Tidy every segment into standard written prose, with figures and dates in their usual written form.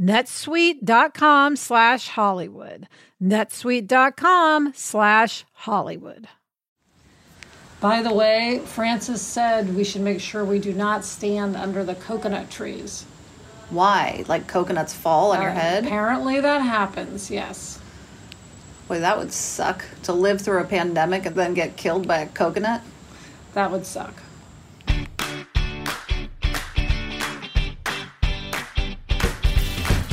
NetSuite.com/Hollywood. NetSuite.com/Hollywood. By the way, Francis said we should make sure we do not stand under the coconut trees. Why? Like coconuts fall on your head? Apparently that happens, yes. Boy, that would suck, to live through a pandemic and then get killed by a coconut. That would suck.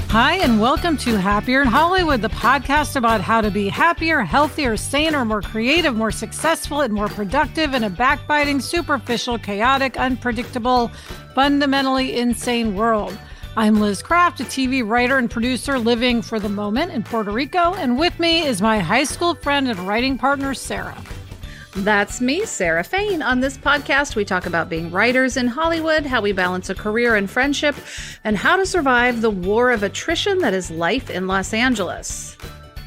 Hi, and welcome to Happier in Hollywood, the podcast about how to be happier, healthier, saner, more creative, more successful, and more productive in a backbiting, superficial, chaotic, unpredictable, fundamentally insane world. I'm Liz Kraft, a TV writer and producer living for the moment in Puerto Rico, and with me is my high school friend and writing partner, Sarah. That's me, Sarah Fain. On this podcast, we talk about being writers in Hollywood, how we balance a career and friendship, and how to survive the war of attrition that is life in Los Angeles.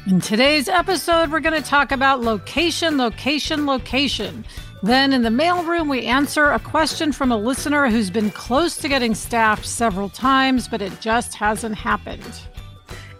In today's episode, we're going to talk about location, location, location. Then in the mailroom, we answer a question from a listener who's been close to getting staffed several times, but it just hasn't happened.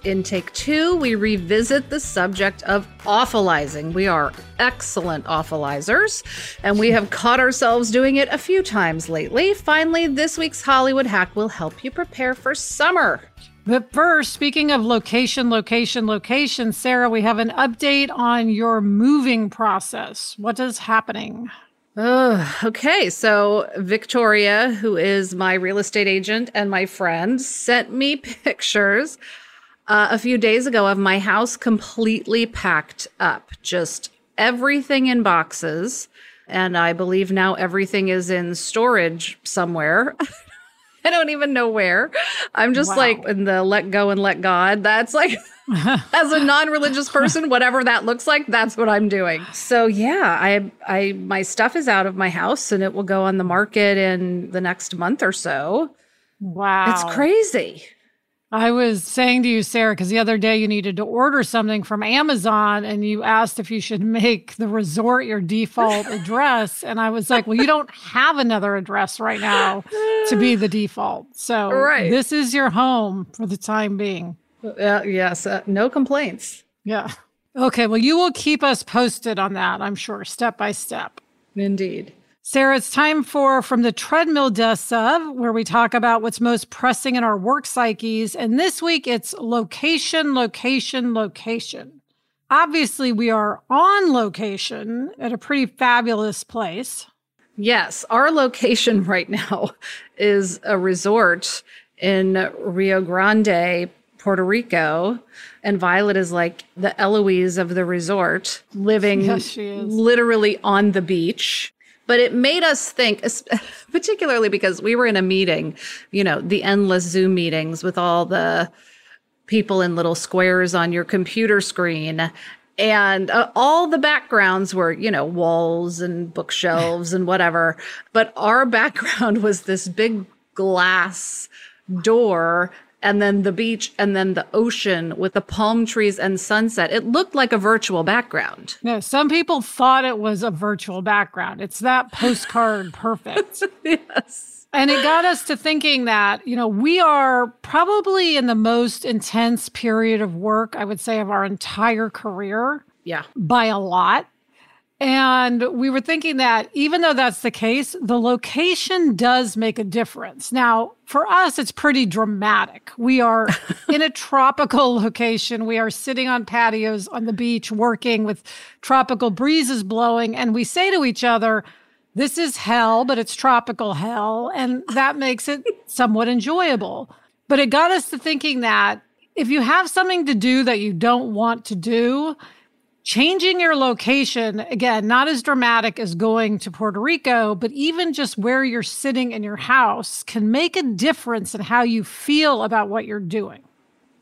In take two, we revisit the subject of awfulizing. We are excellent awfulizers, and we have caught ourselves doing it a few times lately. Finally, this week's Hollywood hack will help you prepare for summer. But first, speaking of location, location, location, Sarah, we have an update on your moving process. What is happening? Okay, so Victoria, who is my real estate agent and my friend, sent me pictures a few days ago of my house completely packed up, just everything in boxes. And I believe now everything is in storage somewhere. I don't even know where. I'm just like in the let go and let God. That's like, as a non-religious person, whatever that looks like, that's what I'm doing. So yeah, I my stuff is out of my house and it will go on the market in the next month or so. Wow. It's crazy. I was saying to you, Sarah, because the other day you needed to order something from Amazon and you asked if you should make the resort your default address. And I was like, well, you don't have another address right now to be the default. So This is your home for the time being. Yes, no complaints. Yeah. Okay, well, you will keep us posted on that, I'm sure, step by step. Indeed. Sarah, it's time for From the Treadmill to Sub, where we talk about what's most pressing in our work psyches. And this week, it's location, location, location. Obviously, we are on location at a pretty fabulous place. Yes, our location right now is a resort in Rio Grande, Puerto Rico, and Violet is like the Eloise of the resort, living literally on the beach. But it made us think, particularly because we were in a meeting, you know, the endless Zoom meetings with all the people in little squares on your computer screen. And all the backgrounds were, you know, walls and bookshelves and whatever. But our background was this big glass door, and then the beach, and then the ocean with the palm trees and sunset. It looked like a virtual background. No, some people thought it was a virtual background. It's that postcard perfect. Yes. And it got us to thinking that, you know, we are probably in the most intense period of work, I would say, of our entire career. Yeah. By a lot. And we were thinking that even though that's the case, the location does make a difference. Now, for us, it's pretty dramatic. We are in a tropical location. We are sitting on patios on the beach working with tropical breezes blowing. And we say to each other, this is hell, but it's tropical hell. And that makes it somewhat enjoyable. But it got us to thinking that if you have something to do that you don't want to do, changing your location, again, not as dramatic as going to Puerto Rico, but even just where you're sitting in your house can make a difference in how you feel about what you're doing.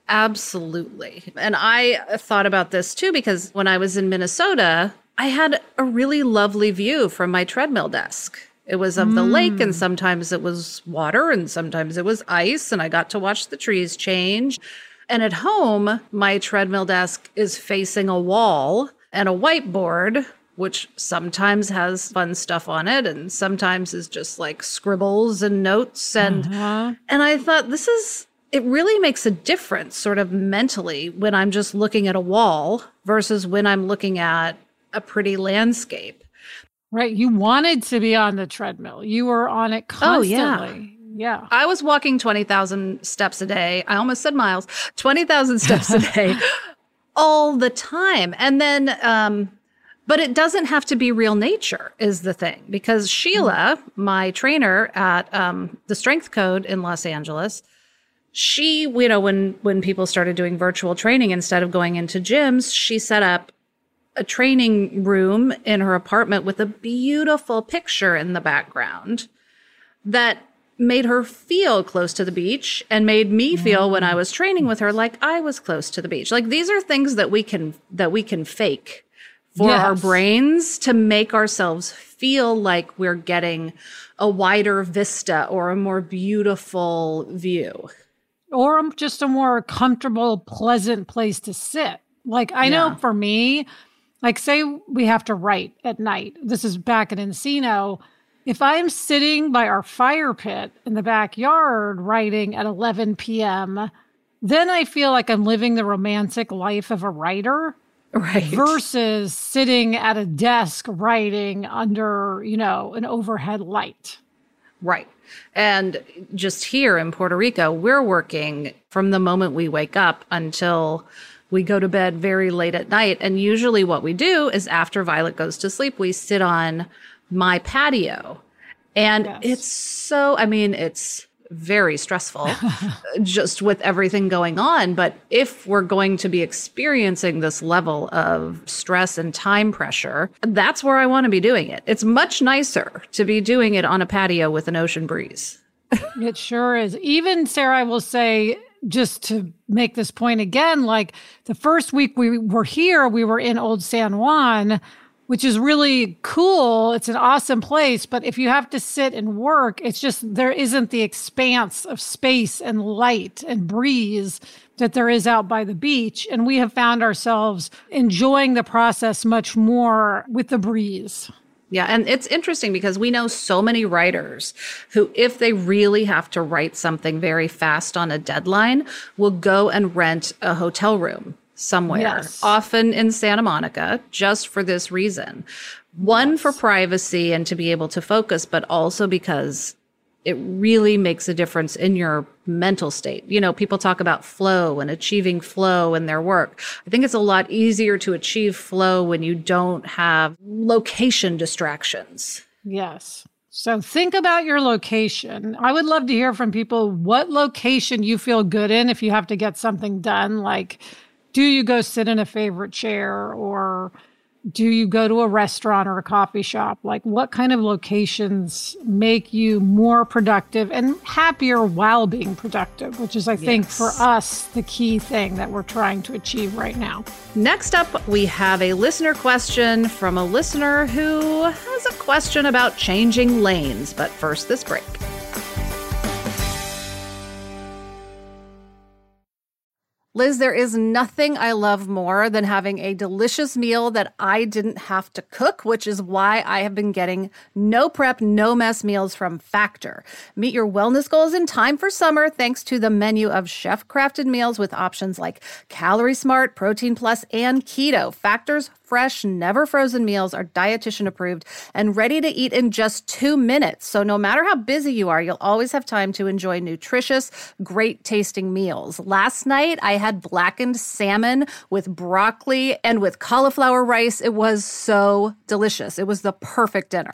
Absolutely. And I thought about this too, because when I was in Minnesota, I had a really lovely view from my treadmill desk. It was of the lake, and sometimes it was water, and sometimes it was ice, and I got to watch the trees change. And at home, my treadmill desk is facing a wall and a whiteboard, which sometimes has fun stuff on it and sometimes is just like scribbles and notes. And I thought, it really makes a difference sort of mentally when I'm just looking at a wall versus when I'm looking at a pretty landscape. Right. You wanted to be on the treadmill. You were on it constantly. Oh, yeah. Yeah. I was walking 20,000 steps a day. I almost said miles. 20,000 steps a day all the time. And then, but it doesn't have to be real nature is the thing. Because Sheila, my trainer at the Strength Code in Los Angeles, she, you know, when people started doing virtual training instead of going into gyms, she set up a training room in her apartment with a beautiful picture in the background that made her feel close to the beach and made me feel when I was training with her, like I was close to the beach. Like these are things that we can fake for our brains to make ourselves feel like we're getting a wider vista or a more beautiful view. Or just a more comfortable, pleasant place to sit. Like I know for me, like say we have to write at night. This is back in Encino. If I'm sitting by our fire pit in the backyard writing at 11 p.m., then I feel like I'm living the romantic life of a writer versus sitting at a desk writing under, you know, an overhead light. Right. And just here in Puerto Rico, we're working from the moment we wake up until we go to bed very late at night. And usually what we do is after Violet goes to sleep, we sit on my patio. And it's so, I mean, it's very stressful just with everything going on. But if we're going to be experiencing this level of stress and time pressure, that's where I want to be doing it. It's much nicer to be doing it on a patio with an ocean breeze. It sure is. Even Sarah, I will say, just to make this point again, like the first week we were here, we were in Old San Juan, which is really cool. It's an awesome place. But if you have to sit and work, it's just there isn't the expanse of space and light and breeze that there is out by the beach. And we have found ourselves enjoying the process much more with the breeze. Yeah. And it's interesting because we know so many writers who, if they really have to write something very fast on a deadline, will go and rent a hotel room somewhere, often in Santa Monica, just for this reason. One, for privacy and to be able to focus, but also because it really makes a difference in your mental state. You know, people talk about flow and achieving flow in their work. I think it's a lot easier to achieve flow when you don't have location distractions. Yes. So think about your location. I would love to hear from people what location you feel good in if you have to get something done, like do you go sit in a favorite chair or do you go to a restaurant or a coffee shop? Like what kind of locations make you more productive and happier while being productive, which is, I think, for us, the key thing that we're trying to achieve right now. Next up, we have a listener question from a listener who has a question about changing lanes. But first, this break. Liz, there is nothing I love more than having a delicious meal that I didn't have to cook, which is why I have been getting no prep, no mess meals from Factor. Meet your wellness goals in time for summer thanks to the menu of chef-crafted meals with options like Calorie Smart, Protein Plus, and Keto. Factor's fresh, never-frozen meals are dietitian-approved and ready to eat in just 2 minutes. So no matter how busy you are, you'll always have time to enjoy nutritious, great-tasting meals. Last night, I had blackened salmon with broccoli and with cauliflower rice. It was so delicious. It was the perfect dinner.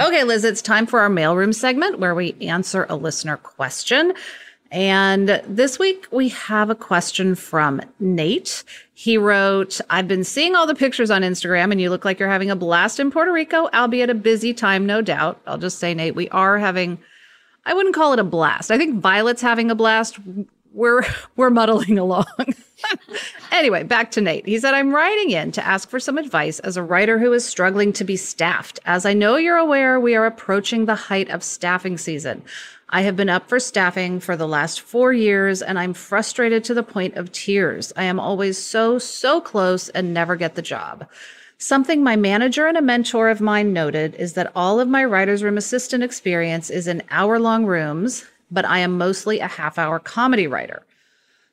Okay, Liz, it's time for our mailroom segment where we answer a listener question. And this week we have a question from Nate. He wrote, I've been seeing all the pictures on Instagram and you look like you're having a blast in Puerto Rico, albeit a busy time, no doubt. I'll just say, Nate, we are having, I wouldn't call it a blast. I think Violet's having a blast. We're muddling along. Anyway, back to Nate. He said, I'm writing in to ask for some advice as a writer who is struggling to be staffed. As I know you're aware, we are approaching the height of staffing season. I have been up for staffing for the last 4 years, and I'm frustrated to the point of tears. I am always so close and never get the job. Something my manager and a mentor of mine noted is that all of my writer's room assistant experience is in hour-long rooms, but I am mostly a half-hour comedy writer.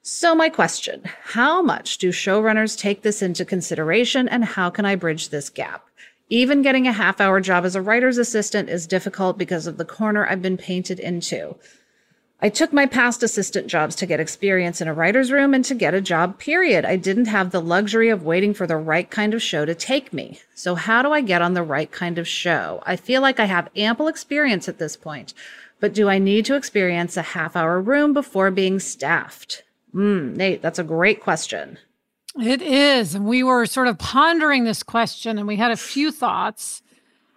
So my question, how much do showrunners take this into consideration and how can I bridge this gap? Even getting a half-hour job as a writer's assistant is difficult because of the corner I've been painted into. I took my past assistant jobs to get experience in a writer's room and to get a job, period. I didn't have the luxury of waiting for the right kind of show to take me. So how do I get on the right kind of show? I feel like I have ample experience at this point, but do I need to experience a half-hour room before being staffed? Nate, that's a great question. It is. And we were sort of pondering this question and we had a few thoughts.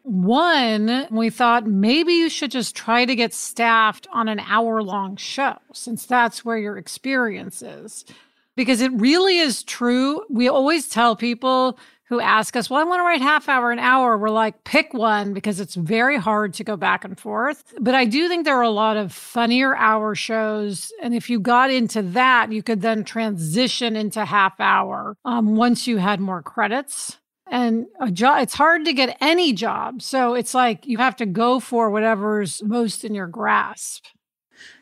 One, we thought maybe you should just try to get staffed on an hour-long show since that's where your experience is. Because it really is true. We always tell people who ask us, well, I want to write half hour, an hour. We're like, pick one because it's very hard to go back and forth. But I do think there are a lot of funnier hour shows. And if you got into that, you could then transition into half hour once you had more credits. And a job, it's hard to get any job. So it's like you have to go for whatever's most in your grasp.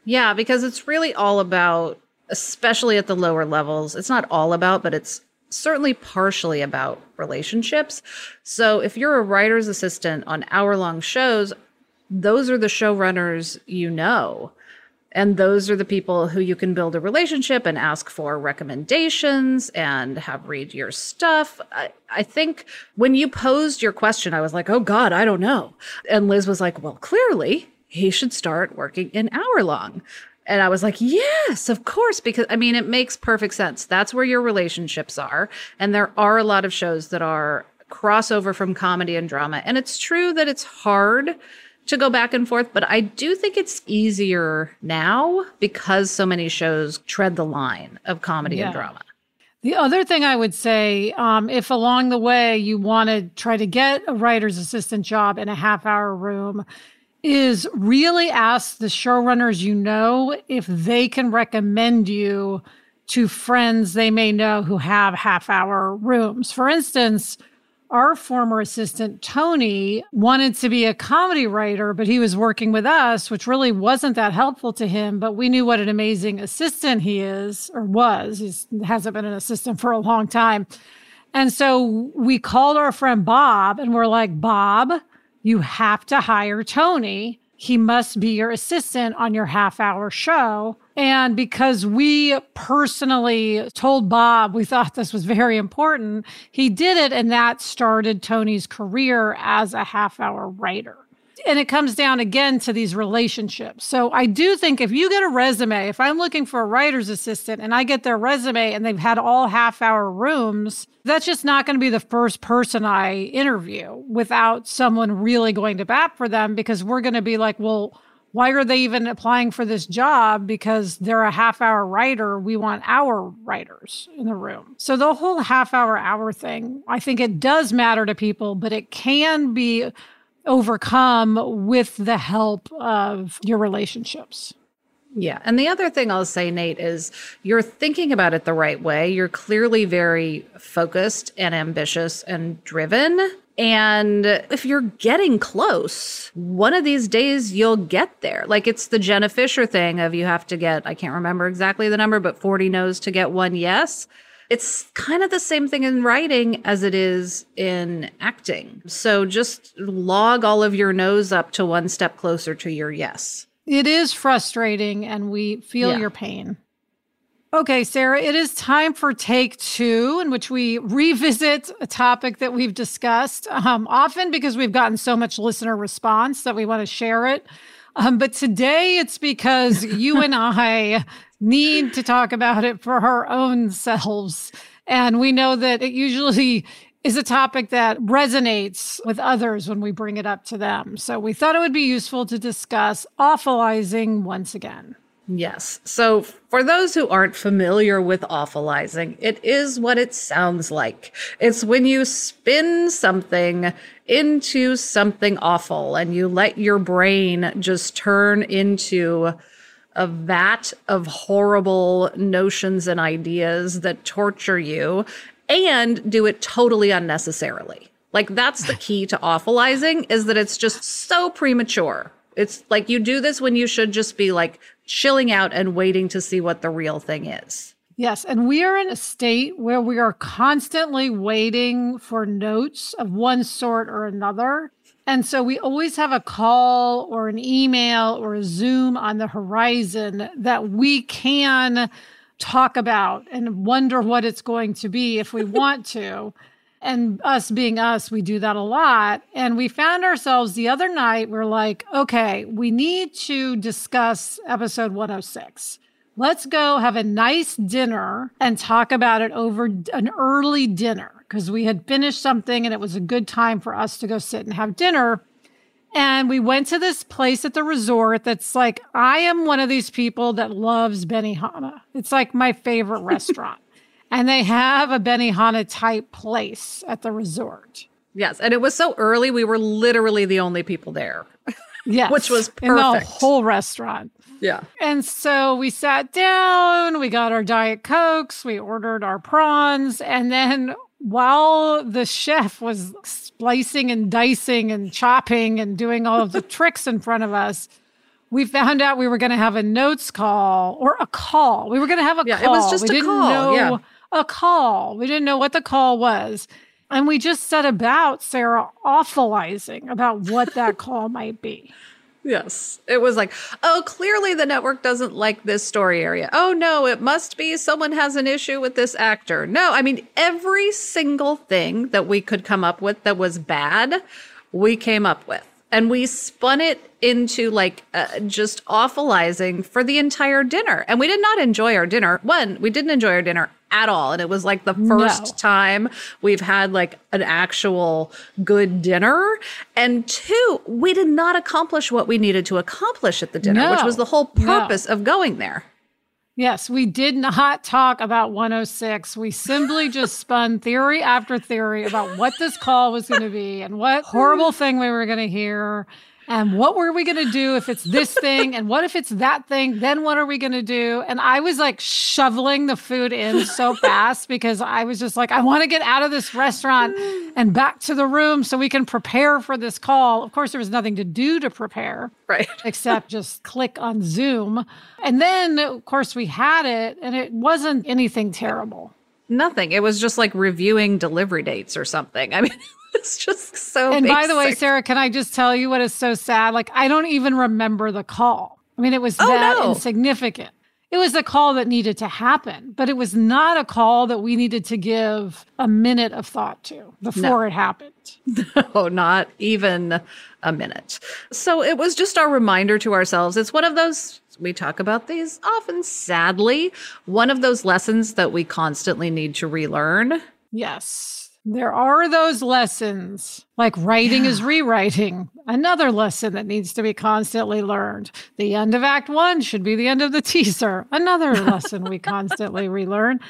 Yeah, because it's really all about, especially at the lower levels, it's not all about, but it's certainly partially about relationships. So if you're a writer's assistant on hour-long shows, those are the showrunners you know. And those are the people who you can build a relationship and ask for recommendations and have read your stuff. I think when you posed your question, I was like, oh God, I don't know. And Liz was like, well, clearly he should start working an hour-long. And I was like, yes, of course, because, I mean, it makes perfect sense. That's where your relationships are. And there are a lot of shows that are crossover from comedy and drama. And it's true that it's hard to go back and forth, but I do think it's easier now because so many shows tread the line of comedy and drama. The other thing I would say, if along the way you want to try to get a writer's assistant job in a half-hour room, is really ask the showrunners you know if they can recommend you to friends they may know who have half-hour rooms. For instance, our former assistant, Tony, wanted to be a comedy writer, but he was working with us, which really wasn't that helpful to him. But we knew what an amazing assistant he is or was. He hasn't been an assistant for a long time. And so we called our friend Bob and we're like, Bob, you have to hire Tony. He must be your assistant on your half-hour show. And because we personally told Bob we thought this was very important, he did it, and that started Tony's career as a half-hour writer. And it comes down again to these relationships. So I do think if you get a resume, if I'm looking for a writer's assistant and I get their resume and they've had all half-hour rooms, that's just not going to be the first person I interview without someone really going to bat for them, because we're going to be like, well, why are they even applying for this job? Because they're a half-hour writer. We want our writers in the room. So the whole half-hour, hour thing, I think it does matter to people, but it can be overcome with the help of your relationships. Yeah. And the other thing I'll say, Nate, is you're thinking about it the right way. You're clearly very focused and ambitious and driven. And if you're getting close, one of these days you'll get there. Like, it's the Jenna Fisher thing of you have to get, I can't remember exactly the number, but 40 no's to get one yes. It's kind of the same thing in writing as it is in acting. So just log all of your no's up to one step closer to your yes. It is frustrating, and we feel your pain. Okay, Sarah, it is time for take two, in which we revisit a topic that we've discussed often because we've gotten so much listener response that we want to share it. But today it's because you and I need to talk about it for our own selves. And we know that it usually is a topic that resonates with others when we bring it up to them. So we thought it would be useful to discuss awfulizing once again. Yes. So for those who aren't familiar with awfulizing, it is what it sounds like. It's when you spin something into something awful and you let your brain just turn into a vat of horrible notions and ideas that torture you and do it totally unnecessarily. Like, that's the key to awfulizing, is that it's just so premature. It's like you do this when you should just be like chilling out and waiting to see what the real thing is. Yes. And we are in a state where we are constantly waiting for notes of one sort or another. And so we always have a call or an email or a Zoom on the horizon that we can talk about and wonder what it's going to be if we want to. And us being us, we do that a lot. And we found ourselves the other night, we're like, okay, we need to discuss episode 106. Let's go have a nice dinner and talk about it over an early dinner, because we had finished something and it was a good time for us to go sit and have dinner. And we went to this place at the resort that's like, I am one of these people that loves Benihana. It's like my favorite restaurant. And they have a Benihana-type place at the resort. Yes, and it was so early, we were literally the only people there. Yes. Which was perfect. In the whole restaurant. Yeah. And so we sat down, we got our Diet Cokes, we ordered our prawns, and then while the chef was splicing and dicing and chopping and doing all of the tricks in front of us, we found out we were going to have a notes call or a call. We were going to have a call. It was just a call. A call. We didn't know what the call was. And we just set about, Sarah, awfulizing about what that call might be. Yes. It was like, oh, clearly the network doesn't like this story area. Oh, no, it must be someone has an issue with this actor. No, I mean, every single thing that we could come up with that was bad, we came up with. And we spun it into like just awfulizing for the entire dinner. And we did not enjoy our dinner. One, we didn't enjoy our dinner at all. And it was like the first time we've had like an actual good dinner. And two, we did not accomplish what we needed to accomplish at the dinner, which was the whole purpose of going there. Yes, we did not talk about 106. We simply just spun theory after theory about what this call was going to be and what horrible thing we were going to hear and what were we going to do if it's this thing and what if it's that thing, then what are we going to do? And I was like shoveling the food in so fast because I was just like, I want to get out of this restaurant and back to the room so we can prepare for this call. Of course, there was nothing to do to prepare. Right. Except just click on Zoom. And then, of course, we had it, and it wasn't anything terrible. Nothing. It was just like reviewing delivery dates or something. I mean, it's just so basic. And by the way, Sarah, can I just tell you what is so sad? Like, I don't even remember the call. I mean, it was that insignificant. It was a call that needed to happen, but it was not a call that we needed to give a minute of thought to before it happened. No, not even a minute. So it was just our reminder to ourselves. It's one of those, we talk about these often, sadly, one of those lessons that we constantly need to relearn. Yes. There are those lessons, like writing is rewriting, another lesson that needs to be constantly learned. The end of Act 1 should be the end of the teaser, another lesson we constantly relearn.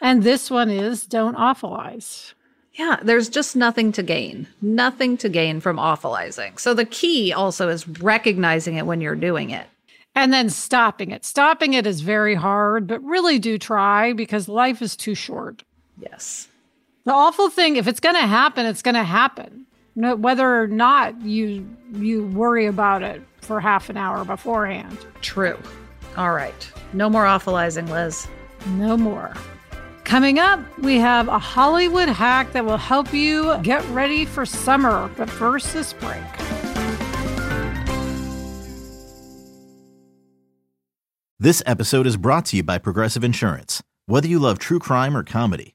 And this one is don't awfulize. Yeah, there's just nothing to gain from awfulizing. So the key also is recognizing it when you're doing it. And then stopping it. Stopping it is very hard, but really do try because life is too short. Yes. The awful thing, if it's going to happen, it's going to happen. Whether or not you worry about it for half an hour beforehand. True. All right. No more awfulizing, Liz. No more. Coming up, we have a Hollywood hack that will help you get ready for summer. But first, this break. This episode is brought to you by Progressive Insurance. Whether you love true crime or comedy,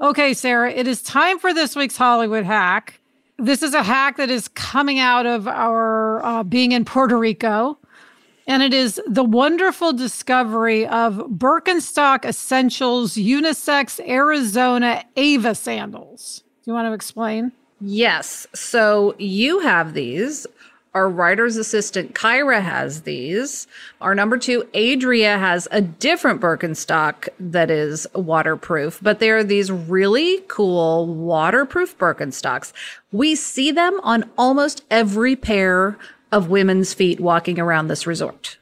Okay, Sarah, it is time for this week's Hollywood hack. This is a hack that is coming out of our being in Puerto Rico, and it is the wonderful discovery of Birkenstock Essentials Unisex Arizona Ava Sandals. Do you want to explain? Yes. So you have these. Our writer's assistant, Kyra, has these. Our number two, Adria, has a different Birkenstock that is waterproof. But they are these really cool waterproof Birkenstocks. We see them on almost every pair of women's feet walking around this resort.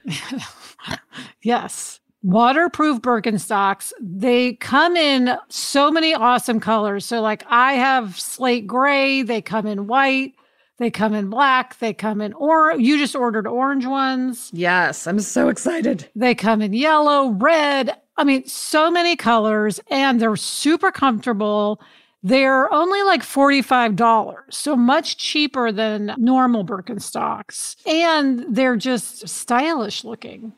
Yes. Waterproof Birkenstocks. They come in so many awesome colors. So like I have slate gray. They come in white. They come in black. They come in orange. You just ordered orange ones. Yes, I'm so excited. They come in yellow, red. I mean, so many colors, and they're super comfortable. They're only like $45, so much cheaper than normal Birkenstocks. And they're just stylish looking.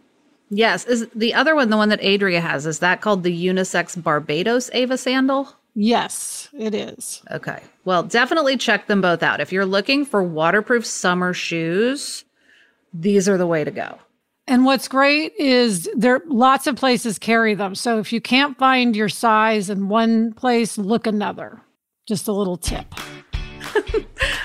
Yes. Is the other one, the one that Adria has, is that called the Unisex Barbados Ava Sandal? Yes, it is. Okay. Well, definitely check them both out. If you're looking for waterproof summer shoes, these are the way to go. And what's great is there lots of places carry them. So if you can't find your size in one place, look another. Just a little tip.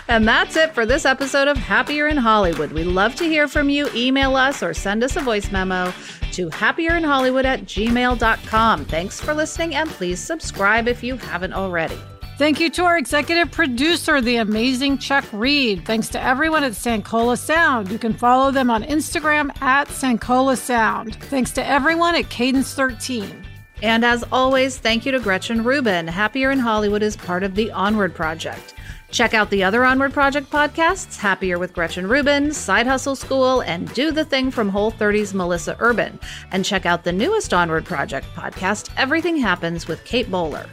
And that's it for this episode of Happier in Hollywood. We love to hear from you. Email us or send us a voice memo to happierinhollywood@gmail.com. Thanks for listening, and please subscribe if you haven't already. Thank you to our executive producer, the amazing Chuck Reed. Thanks to everyone at Sancola Sound. You can follow them on Instagram at Sancola Sound. Thanks to everyone at Cadence 13. And as always, thank you to Gretchen Rubin. Happier in Hollywood is part of the Onward Project. Check out the other Onward Project podcasts, Happier with Gretchen Rubin, Side Hustle School, and Do the Thing from Whole30's Melissa Urban. And check out the newest Onward Project podcast, Everything Happens with Kate Bowler.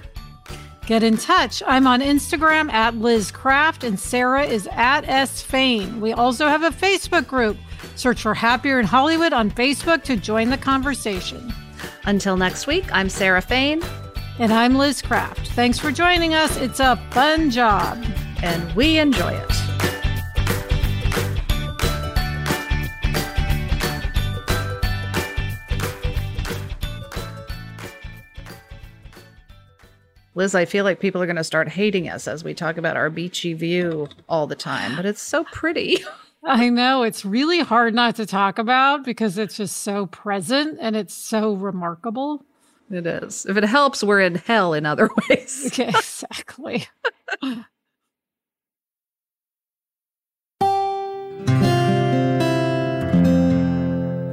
Get in touch. I'm on Instagram at Liz Craft, and Sarah is at S Fain. We also have a Facebook group. Search for Happier in Hollywood on Facebook to join the conversation. Until next week, I'm Sarah Fain. And I'm Liz Craft. Thanks for joining us. It's a fun job. And we enjoy it. Liz, I feel like people are going to start hating us as we talk about our beachy view all the time, but it's so pretty. I know. It's really hard not to talk about because it's just so present and it's so remarkable. It is. If it helps, we're in hell in other ways. Okay, exactly.